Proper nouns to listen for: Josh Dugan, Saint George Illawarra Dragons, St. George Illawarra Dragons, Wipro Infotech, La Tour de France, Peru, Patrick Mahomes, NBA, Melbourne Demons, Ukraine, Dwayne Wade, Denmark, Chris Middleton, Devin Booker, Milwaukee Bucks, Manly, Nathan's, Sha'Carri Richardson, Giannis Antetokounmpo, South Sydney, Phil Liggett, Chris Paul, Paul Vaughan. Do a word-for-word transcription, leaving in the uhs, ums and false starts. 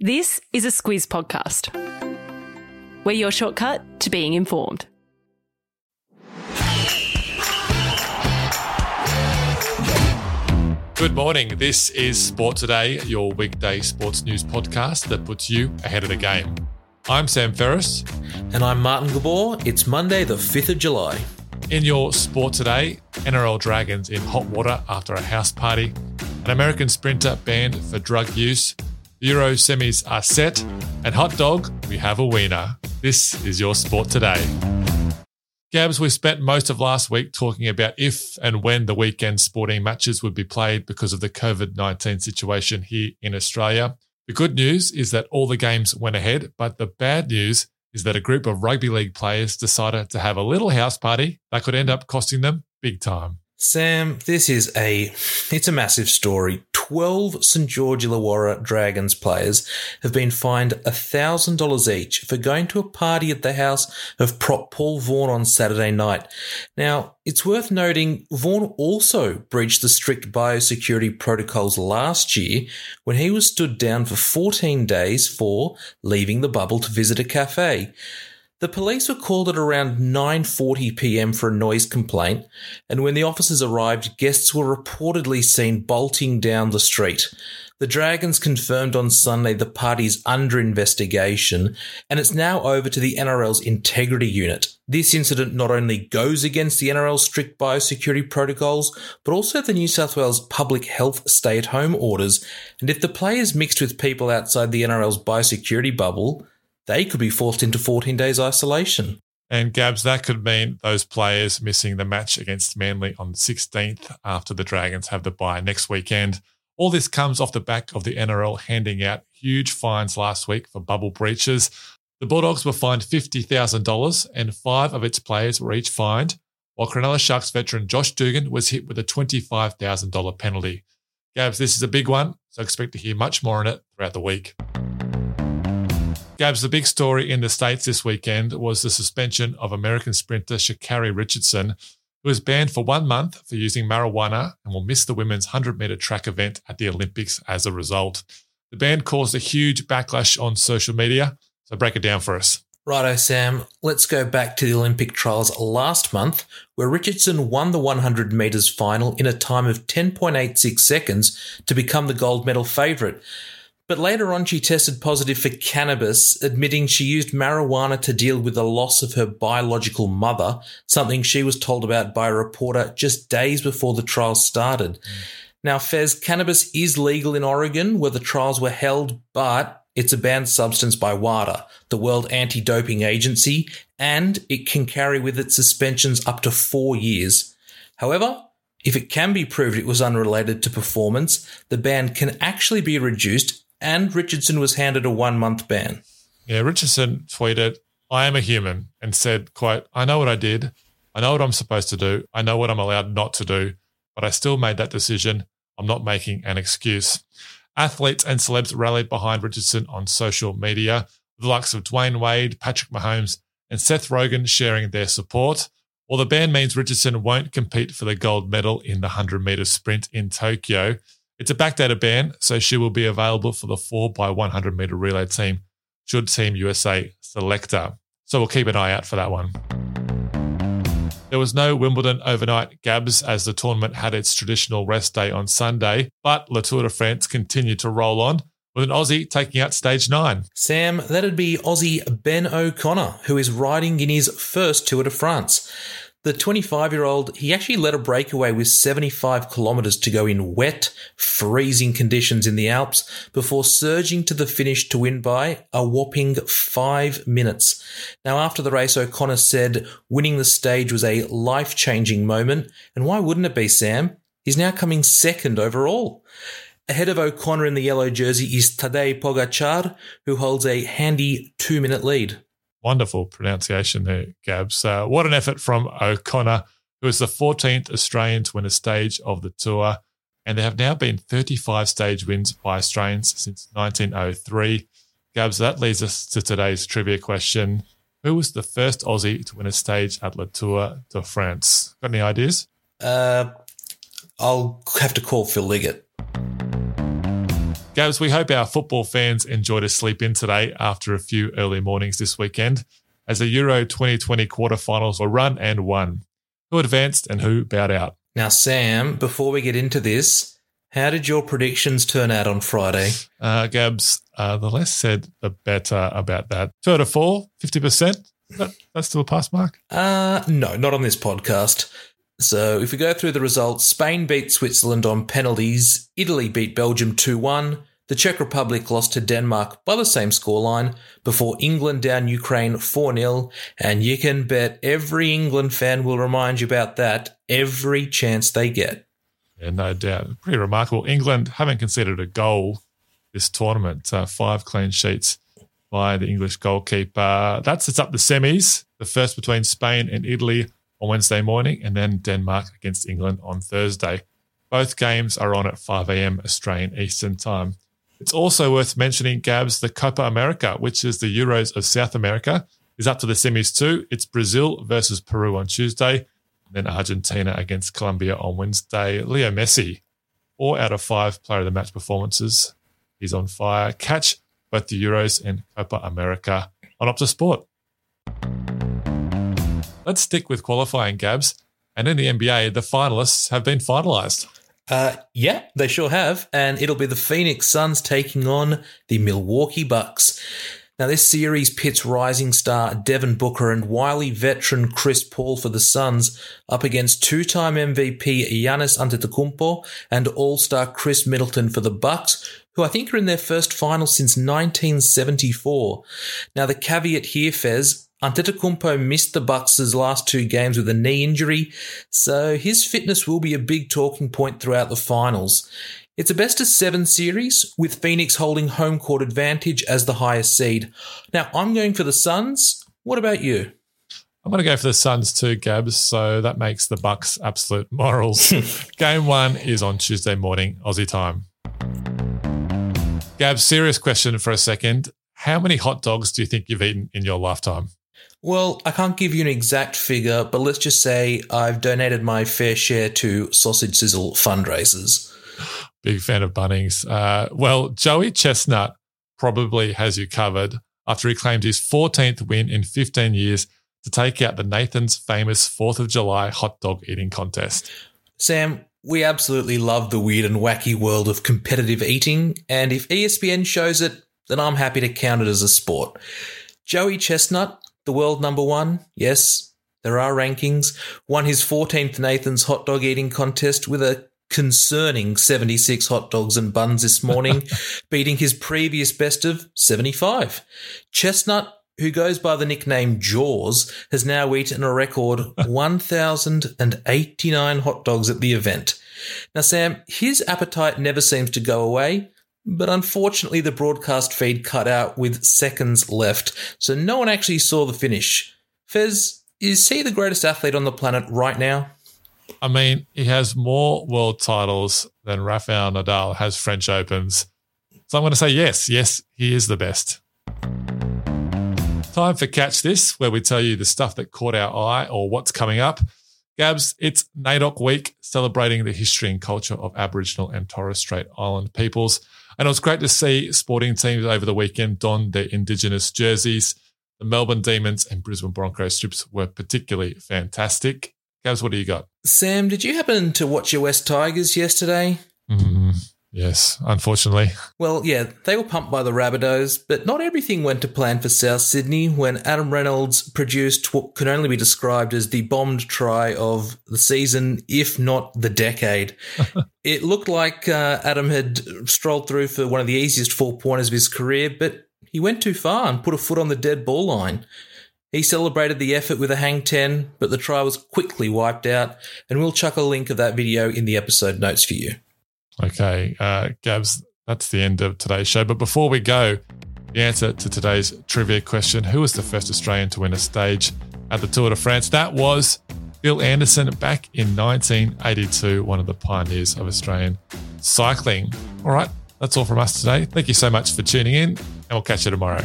This is a Squeeze podcast. We're your shortcut to being informed. Good morning. This is Sport Today, your weekday sports news podcast that puts you ahead of the game. I'm Sam Ferris. And I'm Martin Gabor. It's Monday, the fifth of July. In your Sport Today, N R L Dragons in hot water after a house party, an American sprinter banned for drug use, Euro semis are set, and hot dog, we have a wiener. This is your Sport Today. Gabs, we spent most of last week talking about if and when the weekend sporting matches would be played because of the covid nineteen situation here in Australia. The good news is that all the games went ahead, but the bad news is that a group of rugby league players decided to have a little house party that could end up costing them big time. Sam, this is a it's a massive story. twelve Saint George Illawarra Dragons players have been fined one thousand dollars each for going to a party at the house of prop Paul Vaughan on Saturday night. Now, it's worth noting Vaughan also breached the strict biosecurity protocols last year when he was stood down for fourteen days for leaving the bubble to visit a cafe. The police were called at around nine forty p.m. for a noise complaint, and when the officers arrived, guests were reportedly seen bolting down the street. The Dragons confirmed on Sunday the party's under investigation, and it's now over to the N R L's Integrity Unit. This incident not only goes against the N R L's strict biosecurity protocols, but also the New South Wales public health stay-at-home orders, and if the players mixed with people outside the N R L's biosecurity bubble, they could be forced into fourteen days isolation. And, Gabs, that could mean those players missing the match against Manly on the sixteenth after the Dragons have the bye next weekend. All this comes off the back of the N R L handing out huge fines last week for bubble breaches. The Bulldogs were fined fifty thousand dollars and five of its players were each fined, while Cronulla Sharks veteran Josh Dugan was hit with a twenty-five thousand dollars penalty. Gabs, this is a big one, so expect to hear much more on it throughout the week. Gabs, the big story in the States this weekend was the suspension of American sprinter Sha'Carri Richardson, who was banned for one month for using marijuana and will miss the women's one hundred metre track event at the Olympics as a result. The ban caused a huge backlash on social media, so break it down for us. Righto, Sam. Let's go back to the Olympic trials last month, where Richardson won the one hundred metres final in a time of ten point eight six seconds to become the gold medal favourite. But later on, she tested positive for cannabis, admitting she used marijuana to deal with the loss of her biological mother, something she was told about by a reporter just days before the trial started. Now, Fez, cannabis is legal in Oregon, where the trials were held, but it's a banned substance by WADA, the World Anti-Doping Agency, and it can carry with it suspensions up to four years. However, if it can be proved it was unrelated to performance, the ban can actually be reduced, and Richardson was handed a one-month ban. Yeah, Richardson tweeted, "I am a human," and said, quote, "I know what I did. I know what I'm supposed to do. I know what I'm allowed not to do, but I still made that decision. I'm not making an excuse." Athletes and celebs rallied behind Richardson on social media, the likes of Dwayne Wade, Patrick Mahomes, and Seth Rogen sharing their support. Well, the ban means Richardson won't compete for the gold medal in the one hundred metre sprint in Tokyo. It's a backdated ban, so she will be available for the four by one hundred metre relay team, should Team U S A select her. So we'll keep an eye out for that one. There was no Wimbledon overnight, Gabs, as the tournament had its traditional rest day on Sunday, but La Tour de France continued to roll on, with an Aussie taking out stage nine. Sam, that'd be Aussie Ben O'Connor, who is riding in his first Tour de France. The twenty-five-year-old, he actually led a breakaway with seventy-five kilometres to go in wet, freezing conditions in the Alps before surging to the finish to win by a whopping five minutes. Now, after the race, O'Connor said winning the stage was a life-changing moment, and why wouldn't it be, Sam? He's now coming second overall. Ahead of O'Connor in the yellow jersey is Tadej Pogacar, who holds a handy two-minute lead. Wonderful pronunciation there, Gabs. Uh, what an effort from O'Connor, who is the fourteenth Australian to win a stage of the tour, and there have now been thirty-five stage wins by Australians since nineteen oh three. Gabs, that leads us to today's trivia question. Who was the first Aussie to win a stage at La Tour de France? Got any ideas? Uh, I'll have to call Phil Liggett. Gabs, we hope our football fans enjoyed a sleep in today after a few early mornings this weekend as the Euro twenty twenty quarterfinals were run and won. Who advanced and who bowed out? Now, Sam, before we get into this, how did your predictions turn out on Friday? Uh, Gabs, uh, the less said, the better about that. Two out of four, fifty percent. That, that's still a pass mark? Uh, no, not on this podcast. So if we go through the results, Spain beat Switzerland on penalties. Italy beat Belgium two one. The Czech Republic lost to Denmark by the same scoreline before England down Ukraine four nil. And you can bet every England fan will remind you about that every chance they get. Yeah, no doubt. Pretty remarkable. England haven't conceded a goal this tournament. Uh, five clean sheets by the English goalkeeper. That sets up the semis, the first between Spain and Italy on Wednesday morning, and then Denmark against England on Thursday. Both games are on at five a.m. Australian Eastern Time. It's also worth mentioning, Gabs, the Copa America, which is the Euros of South America, is up to the semis too. It's Brazil versus Peru on Tuesday, and then Argentina against Colombia on Wednesday. Leo Messi, four out of five player of the match performances. He's on fire. Catch both the Euros and Copa America on Opta Sport. Let's stick with qualifying, Gabs. And in the N B A, the finalists have been finalised. Uh, yeah, they sure have. And it'll be the Phoenix Suns taking on the Milwaukee Bucks. Now, this series pits rising star Devin Booker and wily veteran Chris Paul for the Suns up against two-time M V P Giannis Antetokounmpo and all-star Chris Middleton for the Bucks, who I think are in their first final since nineteen seventy-four. Now, the caveat here, Fez, Antetokounmpo missed the Bucks' last two games with a knee injury, so his fitness will be a big talking point throughout the finals. It's a best-of-seven series, with Phoenix holding home court advantage as the highest seed. Now, I'm going for the Suns. What about you? I'm going to go for the Suns too, Gabs, so that makes the Bucks absolute morals. Game one is on Tuesday morning, Aussie time. Gabs, serious question for a second. How many hot dogs do you think you've eaten in your lifetime? Well, I can't give you an exact figure, but let's just say I've donated my fair share to Sausage Sizzle fundraisers. Big fan of Bunnings. Uh, well, Joey Chestnut probably has you covered after he claimed his fourteenth win in fifteen years to take out the Nathan's famous fourth of July hot dog eating contest. Sam, we absolutely love the weird and wacky world of competitive eating, and if E S P N shows it, then I'm happy to count it as a sport. Joey Chestnut, the world number one, yes, there are rankings, won his fourteenth Nathan's hot dog eating contest with a concerning seventy-six hot dogs and buns this morning, beating his previous best of seventy-five. Chestnut, who goes by the nickname Jaws, has now eaten a record one thousand eighty-nine hot dogs at the event. Now, Sam, his appetite never seems to go away, but unfortunately, the broadcast feed cut out with seconds left, so no one actually saw the finish. Fez, is he the greatest athlete on the planet right now? I mean, he has more world titles than Rafael Nadal has French Opens. So I'm going to say yes, yes, he is the best. Time for Catch This, where we tell you the stuff that caught our eye or what's coming up. Gabs, it's NAIDOC Week, celebrating the history and culture of Aboriginal and Torres Strait Island peoples. And it was great to see sporting teams over the weekend don their Indigenous jerseys. The Melbourne Demons and Brisbane Broncos strips were particularly fantastic. Gabs, what do you got? Sam, did you happen to watch your West Tigers yesterday? Mm, yes, unfortunately. Well, yeah, they were pumped by the Rabbitohs, but not everything went to plan for South Sydney when Adam Reynolds produced what can only be described as the bombed try of the season, if not the decade. It looked like uh, Adam had strolled through for one of the easiest four-pointers of his career, but he went too far and put a foot on the dead ball line. He celebrated the effort with a hang ten, but the try was quickly wiped out, and we'll chuck a link of that video in the episode notes for you. Okay, uh, Gabs, that's the end of today's show. But before we go, the answer to today's trivia question, who was the first Australian to win a stage at the Tour de France? That was Bill Anderson back in nineteen eighty-two, one of the pioneers of Australian cycling. All right, that's all from us today. Thank you so much for tuning in, and we'll catch you tomorrow.